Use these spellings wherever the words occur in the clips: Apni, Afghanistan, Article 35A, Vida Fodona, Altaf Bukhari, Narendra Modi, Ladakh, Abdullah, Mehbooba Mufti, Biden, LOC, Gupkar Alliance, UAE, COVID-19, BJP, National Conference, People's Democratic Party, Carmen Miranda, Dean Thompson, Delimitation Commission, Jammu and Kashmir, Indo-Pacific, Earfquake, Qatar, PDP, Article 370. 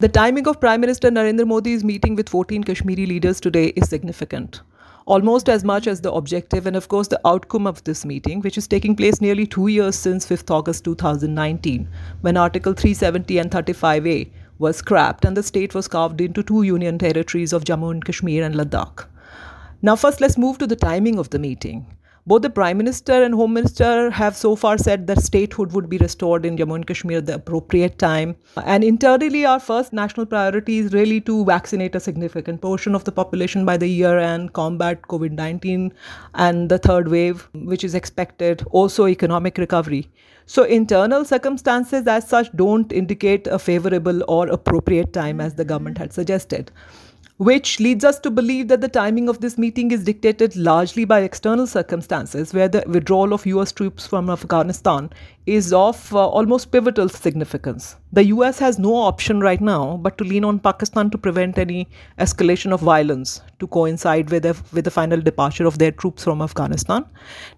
The timing of Prime Minister Narendra Modi's meeting with 14 Kashmiri leaders today is significant, almost as much as the objective and of course the outcome of this meeting, which is taking place nearly 2 years since 5th August 2019, when Article 370 and 35A was scrapped and the state was carved into two union territories of Jammu and Kashmir and Ladakh. Now first let's move to the timing of the meeting. Both the Prime Minister and Home Minister have so far said that statehood would be restored in Jammu and Kashmir at the appropriate time. And internally, our first national priority is really to vaccinate a significant portion of the population by the year and combat COVID-19 and the third wave, which is expected, also economic recovery. So internal circumstances as such don't indicate a favorable or appropriate time as the government had suggested, which leads us to believe that the timing of this meeting is dictated largely by external circumstances, where the withdrawal of US troops from Afghanistan is of almost pivotal significance. The US has no option right now but to lean on Pakistan to prevent any escalation of violence to coincide with the final departure of their troops from Afghanistan.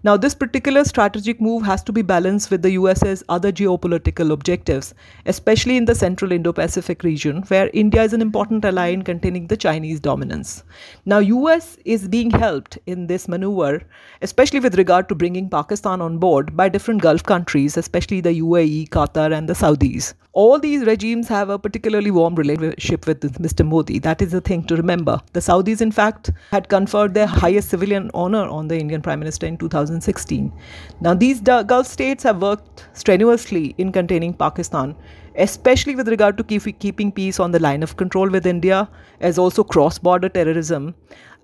Now, this particular strategic move has to be balanced with the US's other geopolitical objectives, especially in the central Indo-Pacific region, where India is an important ally in containing the Chinese dominance. Now, US is being helped in this maneuver, especially with regard to bringing Pakistan on board by different Gulf countries, especially the UAE, Qatar and the Saudis. All these regimes have a particularly warm relationship with Mr. Modi. That is the thing to remember. The Saudis, in fact, had conferred their highest civilian honor on the Indian Prime Minister in 2016. Now, these Gulf states have worked strenuously in containing Pakistan, especially with regard to keeping peace on the line of control with India, as also cross-border terrorism.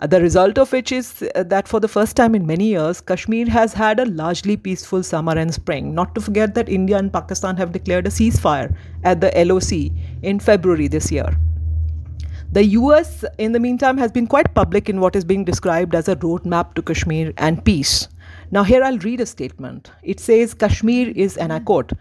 The result of which is that for the first time in many years, Kashmir has had a largely peaceful summer and spring. Not to forget that India and Pakistan have declared a ceasefire at the LOC in February this year. The US, in the meantime, has been quite public in what is being described as a roadmap to Kashmir and peace. Now here I'll read a statement. It says, Kashmir is, and I quote,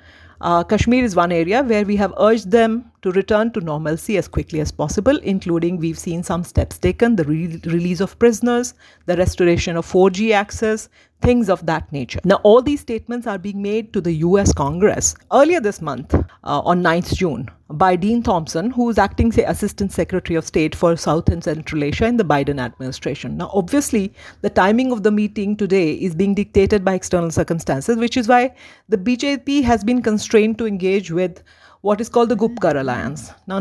Kashmir is one area where we have urged them to return to normalcy as quickly as possible, including we've seen some steps taken, the release of prisoners, the restoration of 4G access, things of that nature. Now, all these statements are being made to the US Congress earlier this month on 9th June by Dean Thompson, who is acting Assistant Secretary of State for South and Central Asia in the Biden administration. Now, obviously, the timing of the meeting today is being dictated by external circumstances, which is why the BJP has been constrained to engage with what is called the Gupkar Alliance. Now,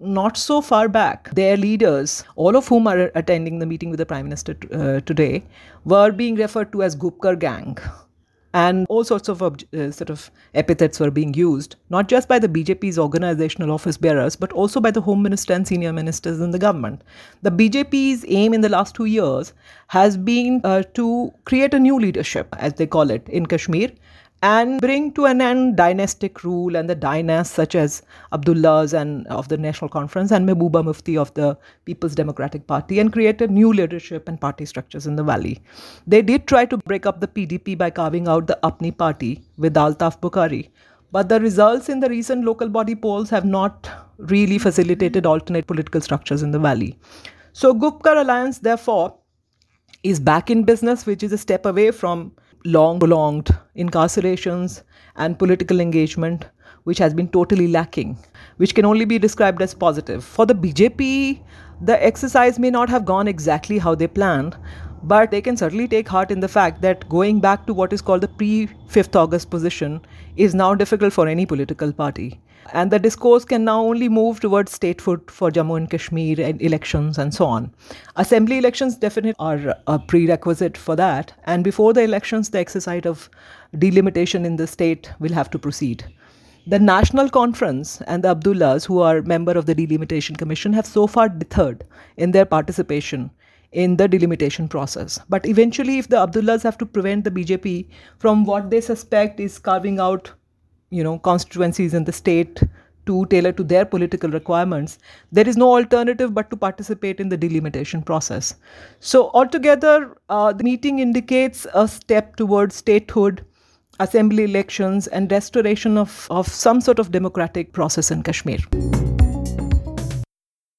not so far back, their leaders, all of whom are attending the meeting with the Prime Minister today, were being referred to as Gupkar gang. And all sorts of epithets were being used, not just by the BJP's organizational office bearers, but also by the Home Minister and senior ministers in the government. The BJP's aim in the last 2 years has been to create a new leadership, as they call it, in Kashmir, and bring to an end dynastic rule and the dynasts such as Abdullah's and of the National Conference and Mehbooba Mufti of the People's Democratic Party, and create a new leadership and party structures in the valley. They did try to break up the PDP by carving out the Apni party with Altaf Bukhari, but the results in the recent local body polls have not really facilitated alternate political structures in the valley. So Gupkar Alliance, therefore, is back in business, which is a step away from long-prolonged incarcerations and political engagement, which has been totally lacking, which can only be described as positive. For the BJP, the exercise may not have gone exactly how they planned, but they can certainly take heart in the fact that going back to what is called the pre-5th August position is now difficult for any political party. And the discourse can now only move towards statehood for Jammu and Kashmir and elections and so on. Assembly elections definitely are a prerequisite for that. And before the elections, the exercise of delimitation in the state will have to proceed. The National Conference and the Abdullahs, who are member of the Delimitation Commission, have so far deterred in their participation in the delimitation process. But eventually, if the Abdullahs have to prevent the BJP from what they suspect is carving out constituencies in the state to tailor to their political requirements, there is no alternative but to participate in the delimitation process. So altogether, the meeting indicates a step towards statehood, assembly elections, and restoration of some sort of democratic process in Kashmir.